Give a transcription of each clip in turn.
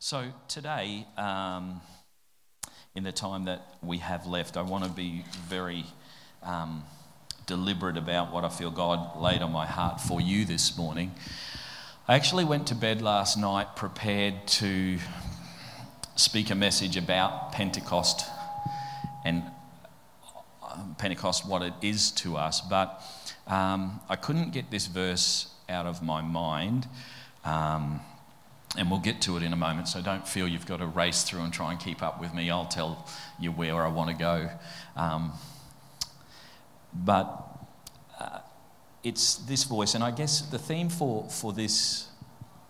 So today, in the time that we have left, I want to be very deliberate about what I feel God laid on my heart for you this morning. I actually went to bed last night prepared to speak a message about Pentecost and Pentecost, what it is to us, but I couldn't get this verse out of my mind, and we'll get to it in a moment, so don't feel you've got to race through and try and keep up with me. I'll tell you where I want to go. But it's this voice, and I guess the theme for this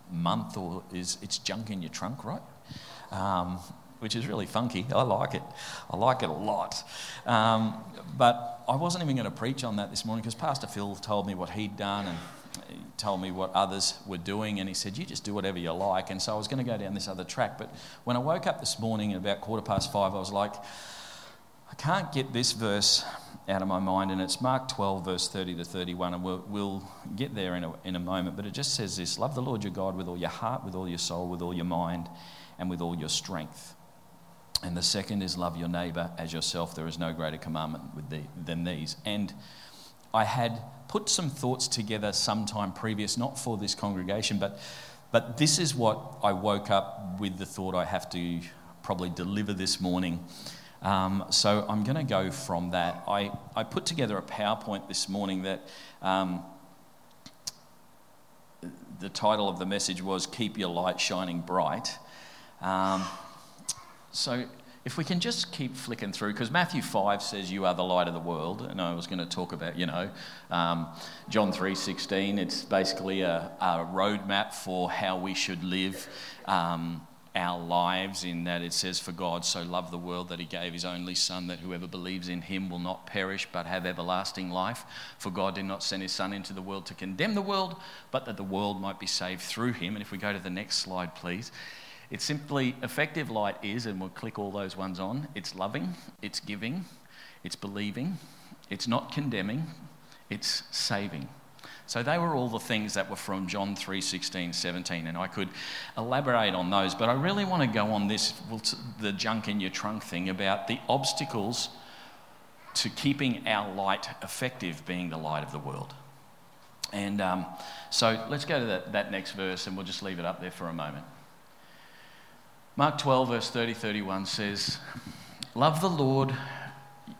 month or is it's junk in your trunk, right? Which is really funky. I like it. I like it a lot. But I wasn't even going to preach on that this morning because Pastor Phil told me what he'd done and he told me what others were doing, and he said, you just do whatever you like. And so I was going to go down this other track. But when I woke up this morning at about 5:15, I was like, I can't get this verse out of my mind, and it's Mark 12, verse 30 to 31, and we'll get there in a moment. But it just says this: love the Lord your God with all your heart, with all your soul, with all your mind, and with all your strength. And the second is love your neighbour as yourself. There is no greater commandment than these. And I had put some thoughts together sometime previous, not for this congregation, but this is what I woke up with, the thought I have to probably deliver this morning. So I'm going to go from that. I put together a PowerPoint this morning that the title of the message was Keep Your Light Shining Bright. So if we can just keep flicking through, because Matthew 5 says you are the light of the world, and I was going to talk about, John 3:16, it's basically a roadmap for how we should live our lives, in that it says, for God so loved the world that he gave his only son, that whoever believes in him will not perish but have everlasting life. For God did not send his son into the world to condemn the world, but that the world might be saved through him. And if we go to the next slide, please. It's simply, effective light is, and we'll click all those ones on, it's loving, it's giving, it's believing, it's not condemning, it's saving. So they were all the things that were from John 3:16-17, and I could elaborate on those, but I really want to go on this, the junk in your trunk thing, about the obstacles to keeping our light effective, being the light of the world. And so let's go to that next verse, and we'll just leave it up there for a moment. Mark 12, verse 30-31 says, love the Lord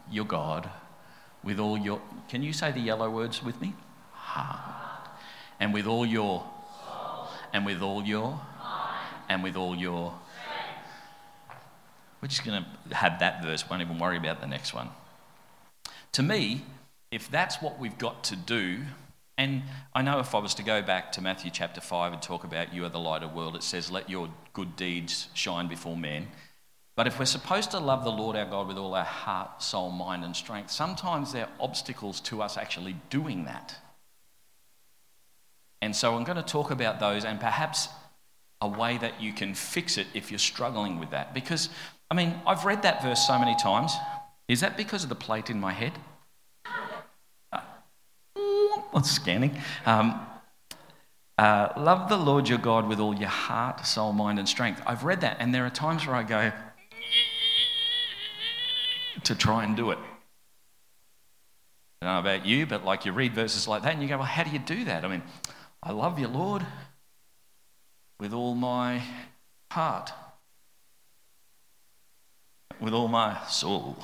your God with all your... Can you say the yellow words with me? Heart. And with all your... Soul. And with all your... Mind. And with all your... Strength. We're just going to have that verse. Won't even worry about the next one. To me, if that's what we've got to do... And I know if I was to go back to Matthew chapter 5 and talk about you are the light of the world, it says let your good deeds shine before men. But if we're supposed to love the Lord our God with all our heart, soul, mind and strength, sometimes there are obstacles to us actually doing that. And so I'm going to talk about those and perhaps a way that you can fix it if you're struggling with that. Because, I've read that verse so many times. Is that because of the plate in my head? What's scanning? Love the Lord your God with all your heart, soul, mind, and strength. I've read that, and there are times where I go to try and do it. I don't know about you, but like you read verses like that, and you go, well, how do you do that? I love you, Lord, with all my heart, with all my soul.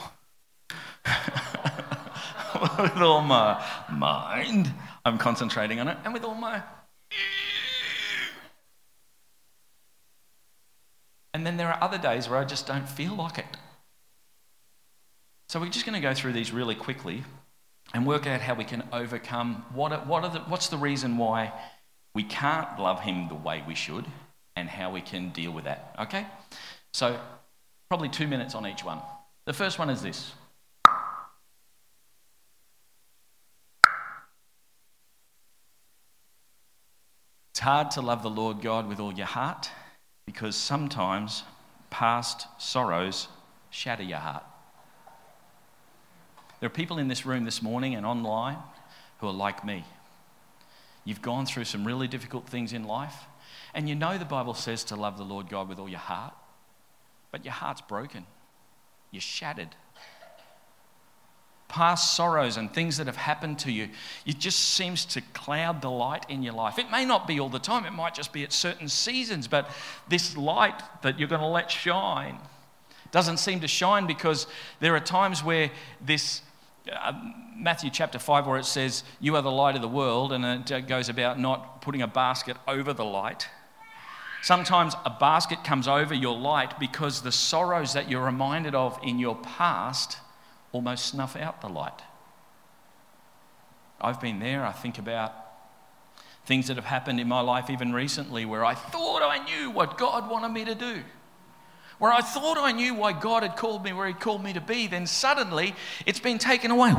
With all my mind, I'm concentrating on it, and with all my... And then there are other days where I just don't feel like it. So we're just going to go through these really quickly and work out how we can overcome what's the reason why we can't love him the way we should and how we can deal with that, okay? So probably 2 minutes on each one. The first one is this. It's hard to love the Lord God with all your heart because sometimes past sorrows shatter your heart. There are people in this room this morning and online who are like me. You've gone through some really difficult things in life. And you know the Bible says to love the Lord God with all your heart, but your heart's broken. You're shattered. Past sorrows and things that have happened to you, it just seems to cloud the light in your life. It may not be all the time, it might just be at certain seasons, but this light that you're going to let shine doesn't seem to shine, because there are times where this, Matthew chapter 5, where it says, you are the light of the world, and it goes about not putting a basket over the light. Sometimes a basket comes over your light because the sorrows that you're reminded of in your past almost snuff out the light. I've been there. I think about things that have happened in my life even recently where I thought I knew what God wanted me to do, where I thought I knew why God had called me where he called me to be, then suddenly it's been taken away.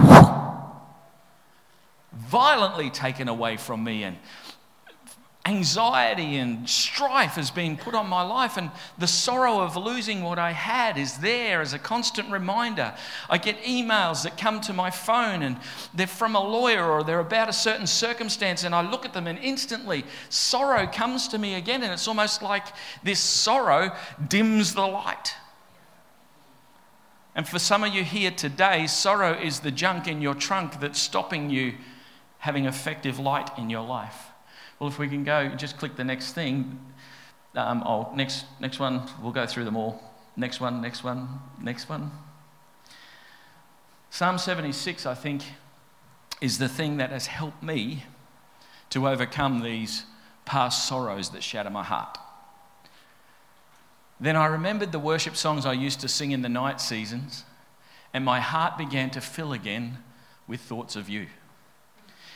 Violently taken away from me, and anxiety and strife has been put on my life, and the sorrow of losing what I had is there as a constant reminder. I get emails that come to my phone, and they're from a lawyer or they're about a certain circumstance, and I look at them and instantly sorrow comes to me again, and it's almost like this sorrow dims the light. And for some of you here today, sorrow is the junk in your trunk that's stopping you having effective light in your life. Well, if we can go, just click the next thing. Next one, we'll go through them all. Next one. Psalm 76, I think, is the thing that has helped me to overcome these past sorrows that shatter my heart. Then I remembered the worship songs I used to sing in the night seasons, and my heart began to fill again with thoughts of you.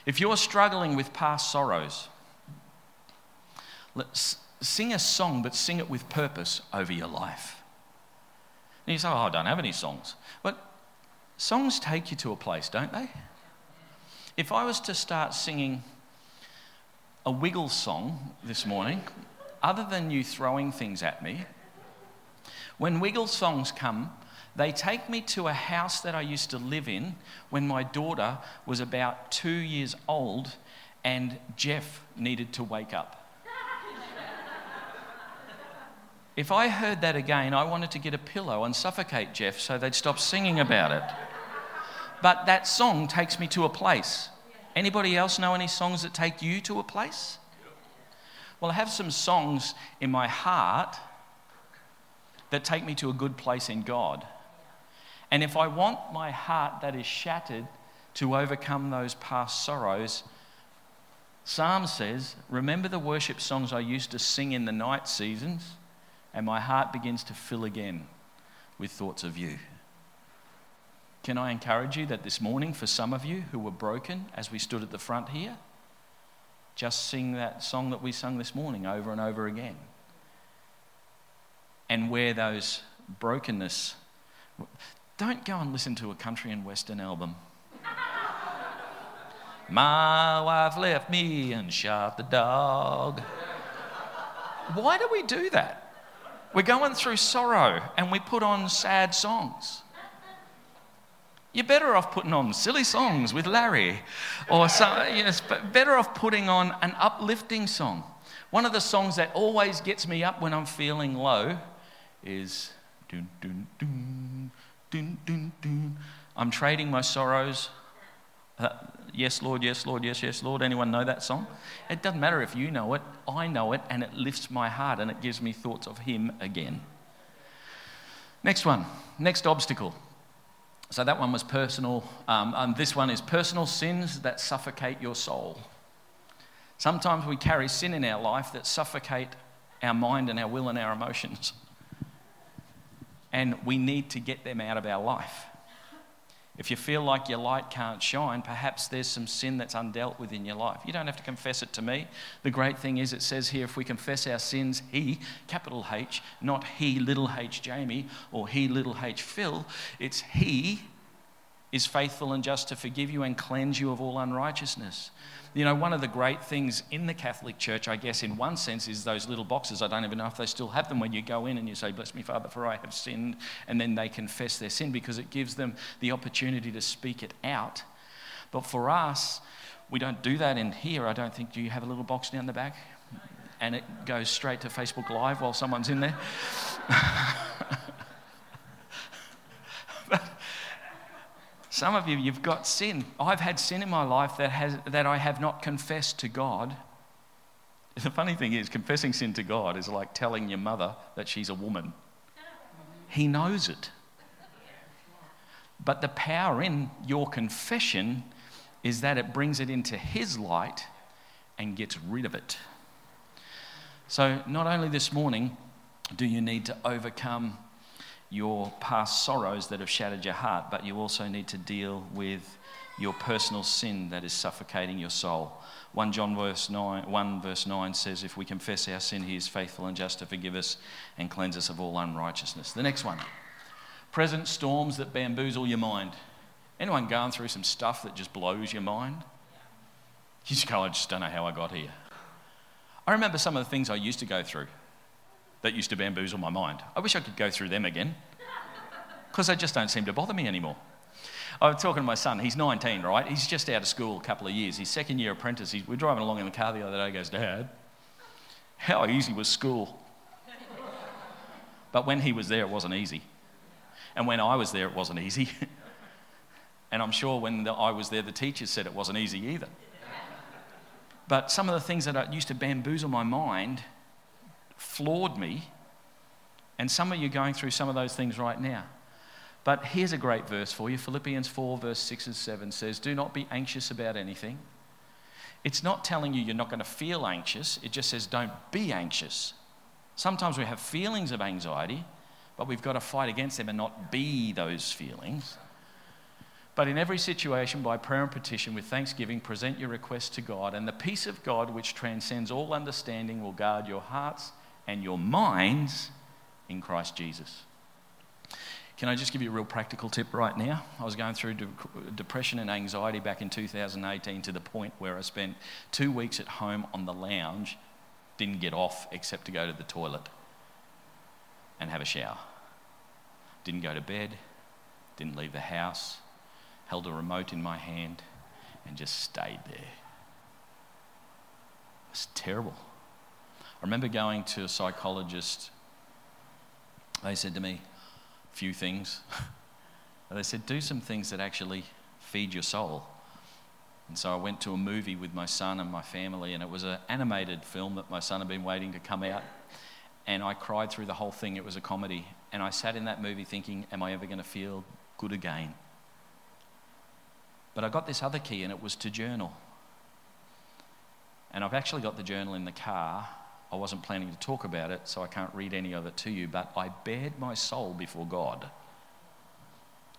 If you're struggling with past sorrows, let's sing a song, but sing it with purpose over your life. And you say, oh, I don't have any songs. But songs take you to a place, don't they? If I was to start singing a wiggle song this morning, other than you throwing things at me, when wiggle songs come, they take me to a house that I used to live in when my daughter was about 2 years old and Jeff needed to wake up. If I heard that again, I wanted to get a pillow and suffocate Jeff so they'd stop singing about it. But that song takes me to a place. Anybody else know any songs that take you to a place? Well, I have some songs in my heart that take me to a good place in God. And if I want my heart that is shattered to overcome those past sorrows, Psalm says, remember the worship songs I used to sing in the night seasons, and my heart begins to fill again with thoughts of you. Can I encourage you that this morning, for some of you who were broken as we stood at the front here, just sing that song that we sung this morning over and over again. And where those brokenness... Don't go and listen to a country and western album. My wife left me and shot the dog. Why do we do that? We're going through sorrow and we put on sad songs. You're better off putting on silly songs with Larry, or some, but better off putting on an uplifting song. One of the songs that always gets me up when I'm feeling low is dun, dun, dun, dun, dun, dun. I'm trading my sorrows. Yes, Lord, yes, Lord, yes, yes, Lord. Anyone know that song? It doesn't matter if you know it. I know it, and it lifts my heart, and it gives me thoughts of him again. Next one. Next obstacle. So that one was personal. And this one is personal sins that suffocate your soul. Sometimes we carry sin in our life that suffocate our mind and our will and our emotions. And we need to get them out of our life. If you feel like your light can't shine, perhaps there's some sin that's undealt with in your life. You don't have to confess it to me. The great thing is, it says here, if we confess our sins, he, capital H, not he, little h, Jamie, or he, little h, Phil. It's he is faithful and just to forgive you and cleanse you of all unrighteousness. You know, one of the great things in the Catholic Church, I guess, in one sense, is those little boxes. I don't even know if they still have them, when you go in and you say, bless me, Father, for I have sinned, and then they confess their sin, because it gives them the opportunity to speak it out. But for us, we don't do that in here. I don't think, do you have a little box down the back? and it goes straight to Facebook Live while someone's in there. But some of you, you've got sin. I've had sin in my life that I have not confessed to God. The funny thing is, confessing sin to God is like telling your mother that she's a woman. He knows it. But the power in your confession is that it brings it into His light and gets rid of it. So not only this morning do you need to overcome your past sorrows that have shattered your heart, but you also need to deal with your personal sin that is suffocating your soul. 1 John verse 9 says, if we confess our sin, He is faithful and just to forgive us and cleanse us of all unrighteousness. The next one, present storms that bamboozle your mind. Anyone going through some stuff that just blows your mind? You just go, I just don't know how I got here. I remember some of the things I used to go through that used to bamboozle my mind. I wish I could go through them again because they just don't seem to bother me anymore. I was talking to my son. He's 19, right? He's just out of school a couple of years. He's second-year apprentice. We're driving along in the car the other day. He goes, Dad, how easy was school? But when he was there, it wasn't easy. And when I was there, it wasn't easy. And I'm sure when I was there, the teachers said it wasn't easy either. But some of the things that used to bamboozle my mind floored me. And some of you are going through some of those things right now. But here's a great verse for you. Philippians 4 verse 6 and 7 says, do not be anxious about anything. It's not telling you you're not going to feel anxious. It just says don't be anxious. Sometimes we have feelings of anxiety, but we've got to fight against them and not be those feelings. But in every situation, by prayer and petition, with thanksgiving, present your requests to God, and the peace of God, which transcends all understanding, will guard your hearts and your minds in Christ Jesus. Can I just give you a real practical tip right now? I was going through depression and anxiety back in 2018 to the point where I spent 2 weeks at home on the lounge, didn't get off except to go to the toilet and have a shower. Didn't go to bed, didn't leave the house, held a remote in my hand and just stayed there. It was terrible. I remember going to a psychologist. They said to me, few things. They said, do some things that actually feed your soul. And so I went to a movie with my son and my family, and it was an animated film that my son had been waiting to come out. And I cried through the whole thing. It was a comedy. And I sat in that movie thinking, am I ever going to feel good again? But I got this other key, and it was to journal. And I've actually got the journal in the car. I wasn't planning to talk about it, so I can't read any of it to you, but I bared my soul before God.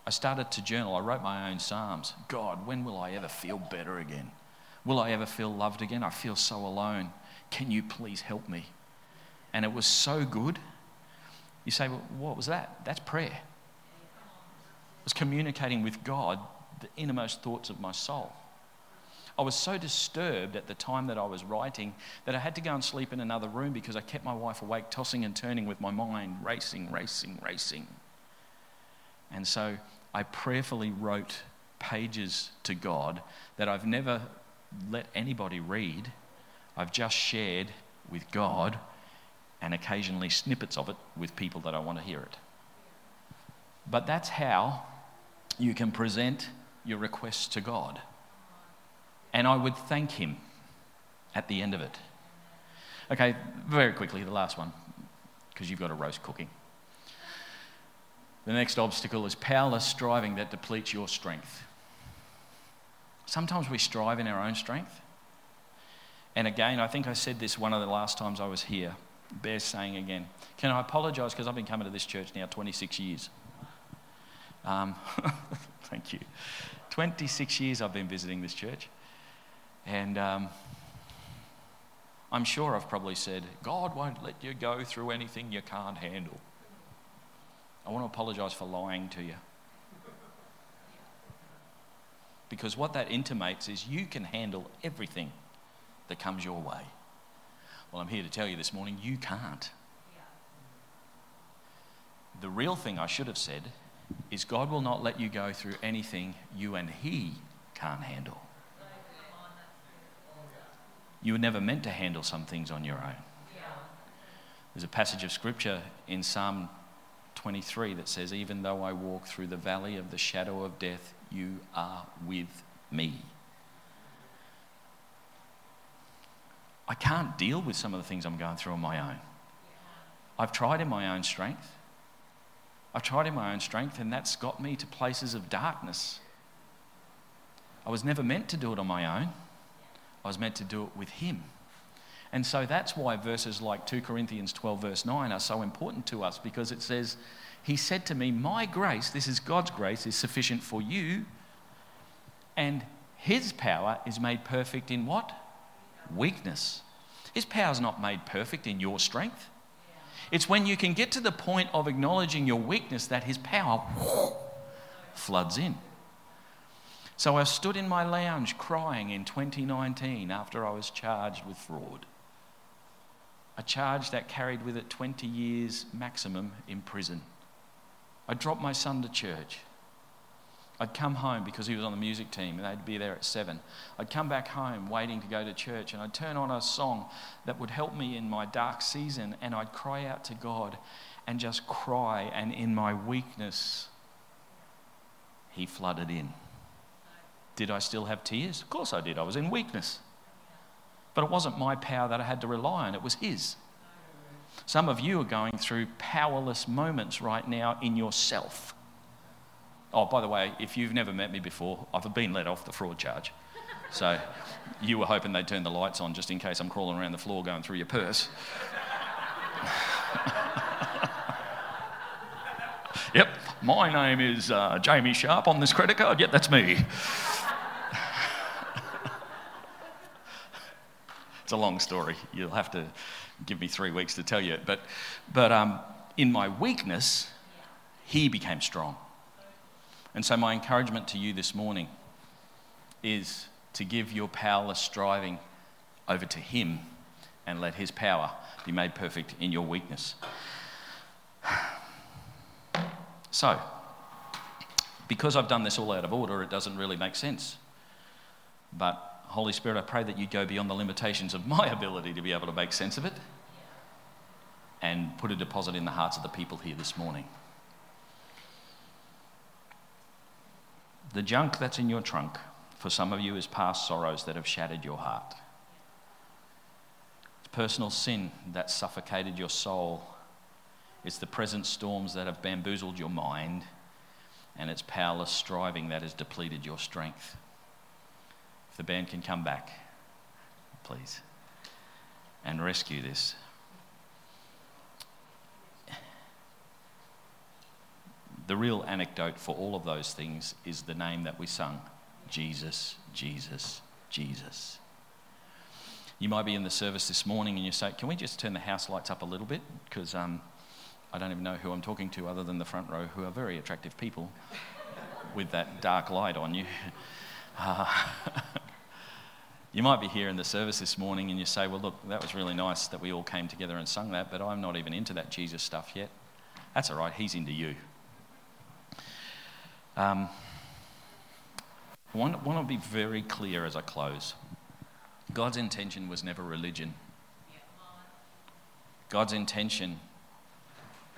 I started to journal. I wrote my own psalms. God, when will I ever feel better again? Will I ever feel loved again? I feel so alone. Can you please help me? And it was so good. You say, well, what was that? That's prayer. It was communicating with God the innermost thoughts of my soul. I was so disturbed at the time that I was writing that I had to go and sleep in another room because I kept my wife awake, tossing and turning with my mind, racing. And so I prayerfully wrote pages to God that I've never let anybody read. I've just shared with God and occasionally snippets of it with people that I want to hear it. But that's how you can present your requests to God. And I would thank Him at the end of it. Okay, very quickly, the last one, because you've got a roast cooking. The next obstacle is powerless striving that depletes your strength. Sometimes we strive in our own strength. And again, I think I said this one of the last times I was here. Bears saying again. Can I apologise because I've been coming to this church now 26 years. Thank you. 26 years I've been visiting this church. And I'm sure I've probably said, God won't let you go through anything you can't handle. I want to apologise for lying to you. Because what that intimates is you can handle everything that comes your way. Well, I'm here to tell you this morning, you can't. The real thing I should have said is God will not let you go through anything you and He can't handle. You were never meant to handle some things on your own. There's a passage of scripture in Psalm 23 that says, even though I walk through the valley of the shadow of death, you are with me. I can't deal with some of the things I'm going through on my own. I've tried in my own strength. And that's got me to places of darkness. I was never meant to do it on my own. I was meant to do it with him. And so that's why verses like 2 Corinthians 12 verse 9 are so important to us, because it says, he said to me, my grace, this is God's grace, is sufficient for you, and his power is made perfect in what? Weakness. His power is not made perfect in your strength. It's when you can get to the point of acknowledging your weakness that his power floods in. So I stood in my lounge crying in 2019 after I was charged with fraud. A charge that carried with it 20 years maximum in prison. I dropped my son to church. I'd come home because he was on the music team and they'd be there at 7. I'd come back home waiting to go to church and I'd turn on a song that would help me in my dark season, and I'd cry out to God and just cry, and in my weakness, he flooded in. Did I still have tears? Of course I did. I was in weakness. But it wasn't my power that I had to rely on. It was his. Some of you are going through powerless moments right now in yourself. Oh, by the way, if you've never met me before, I've been let off the fraud charge. So you were hoping they'd turn the lights on just in case I'm crawling around the floor going through your purse. Yep, my name is Jamie Sharp on this credit card. Yep, that's me. It's a long story. You'll have to give me 3 weeks to tell you it. But in my weakness, he became strong. And so my encouragement to you this morning is to give your powerless striving over to him and let his power be made perfect in your weakness. So, because I've done this all out of order, it doesn't really make sense. But Holy Spirit, I pray that you go beyond the limitations of my ability to be able to make sense of it and put a deposit in the hearts of the people here this morning. The junk that's in your trunk, for some of you, is past sorrows that have shattered your heart. It's personal sin that suffocated your soul. It's the present storms that have bamboozled your mind. And it's powerless striving that has depleted your strength. If the band can come back, please, and rescue this. The real anecdote for all of those things is the name that we sung, Jesus, Jesus, Jesus. You might be in the service this morning and you say, can we just turn the house lights up a little bit? Because I don't even know who I'm talking to other than the front row, who are very attractive people with that dark light on you. You might be here in the service this morning and you say, well, look, that was really nice that we all came together and sung that, but I'm not even into that Jesus stuff yet. That's all right, he's into you. I want to be very clear as I close. God's intention was never religion. God's intention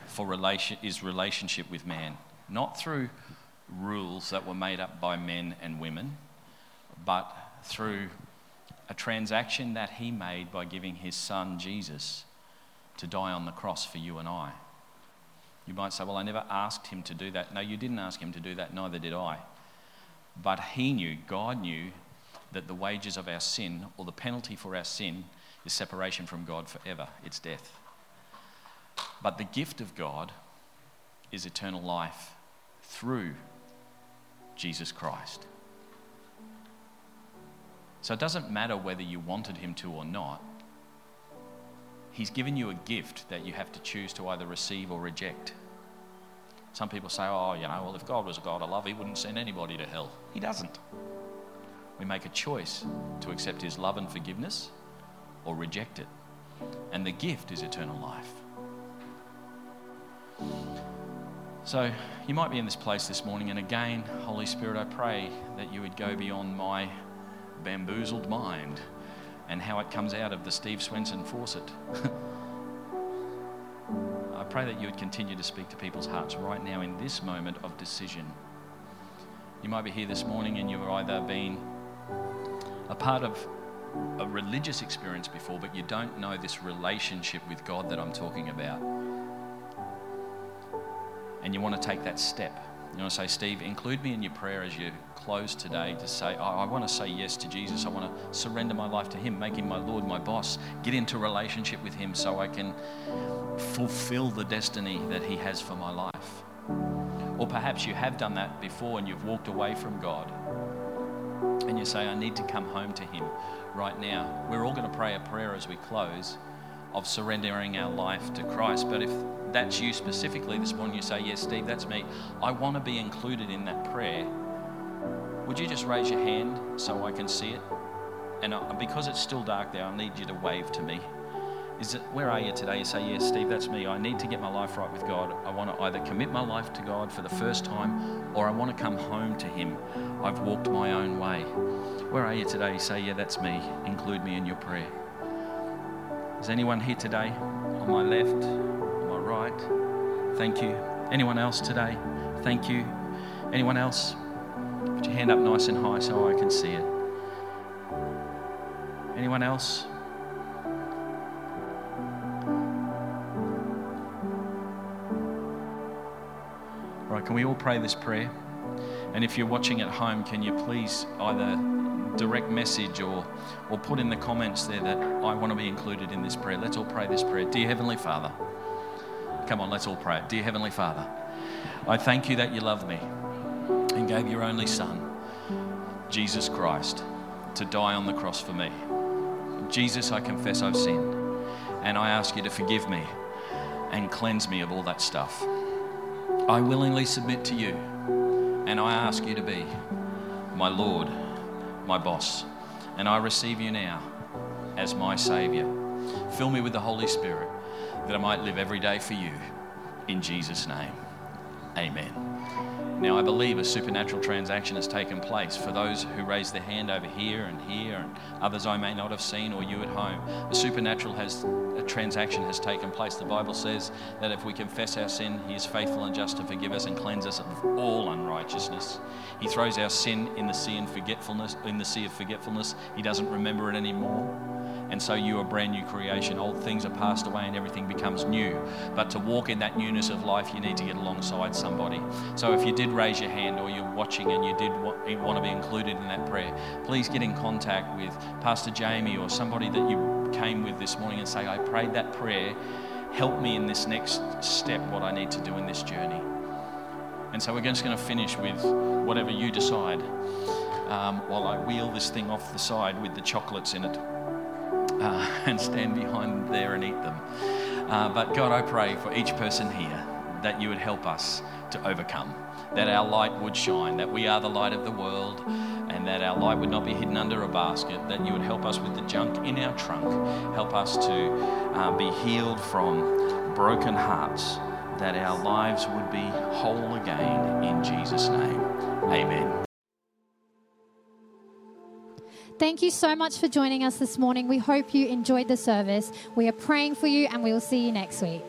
for relationship with man, not through rules that were made up by men and women, but through a transaction that he made by giving his son Jesus to die on the cross for you and I. You might say, well, I never asked him to do that. No, you didn't ask him to do that, neither did I. But God knew that the wages of our sin, or the penalty for our sin, is separation from God forever. It's death. But the gift of God is eternal life through Jesus Christ. So it doesn't matter whether you wanted him to or not. He's given you a gift that you have to choose to either receive or reject. Some people say, well, if God was a God I love, he wouldn't send anybody to hell. He doesn't. We make a choice to accept his love and forgiveness or reject it. And the gift is eternal life. So you might be in this place this morning, and again, Holy Spirit, I pray that you would go beyond my bamboozled mind and how it comes out of the Steve Swenson faucet pray that you would continue to speak to people's hearts right now in this moment of decision. You might be here this morning and you've either been a part of a religious experience before, but you don't know this relationship with God that I'm talking about. And you want to take that step. You want to say, Steve, include me in your prayer as you close today to say, I want to say yes to Jesus. I want to surrender my life to him, make him my Lord, my boss, get into a relationship with him so I can fulfill the destiny that he has for my life. Or perhaps you have done that before and you've walked away from God. And you say, I need to come home to him right now. We're all going to pray a prayer as we close of surrendering our life to Christ. But if that's you specifically this morning, you say, yes, Steve, that's me. I want to be included in that prayer. Would you just raise your hand so I can see it? And because it's still dark there, I need you to wave to me. Where are you today? You say, yes, Steve, that's me. I need to get my life right with God. I want to either commit my life to God for the first time, or I want to come home to him. I've walked my own way. Where are you today? You say, yeah, that's me. Include me in your prayer. Is anyone here today? On my left, on my right? Thank you. Anyone else today? Thank you. Anyone else? Put your hand up nice and high so I can see it. Anyone else? Right, can we all pray this prayer? And if you're watching at home, can you please either direct message or put in the comments there that I want to be included in this prayer. Let's all pray this prayer. Dear Heavenly Father, come on, let's all pray it. Dear Heavenly Father, I thank you that you love me and gave your only Son, Jesus Christ, to die on the cross for me. Jesus, I confess I've sinned, and I ask you to forgive me and cleanse me of all that stuff. I willingly submit to you, and I ask you to be my Lord, my boss, and I receive you now as my Saviour. Fill me with the Holy Spirit that I might live every day for you. In Jesus' name, amen. Now, I believe a supernatural transaction has taken place. For those who raised their hand over here and others I may not have seen, or you at home, a transaction has taken place. The Bible says that if we confess our sin, he is faithful and just to forgive us and cleanse us of all unrighteousness. He throws our sin in the sea of forgetfulness. He doesn't remember it anymore. And so you are a brand new creation. Old things are passed away and everything becomes new. But to walk in that newness of life, you need to get alongside somebody. So if you did raise your hand, or you're watching and you did want to be included in that prayer, please get in contact with Pastor Jamie or somebody that you came with this morning and say, I prayed that prayer. Help me in this next step, what I need to do in this journey. And so we're just going to finish with whatever you decide while I wheel this thing off the side with the chocolates in it. And stand behind there and eat them. But God, I pray for each person here that you would help us to overcome, that our light would shine, that we are the light of the world, and that our light would not be hidden under a basket, that you would help us with the junk in our trunk, help us to be healed from broken hearts, that our lives would be whole again. In Jesus' name, amen. Thank you so much for joining us this morning. We hope you enjoyed the service. We are praying for you, and we will see you next week.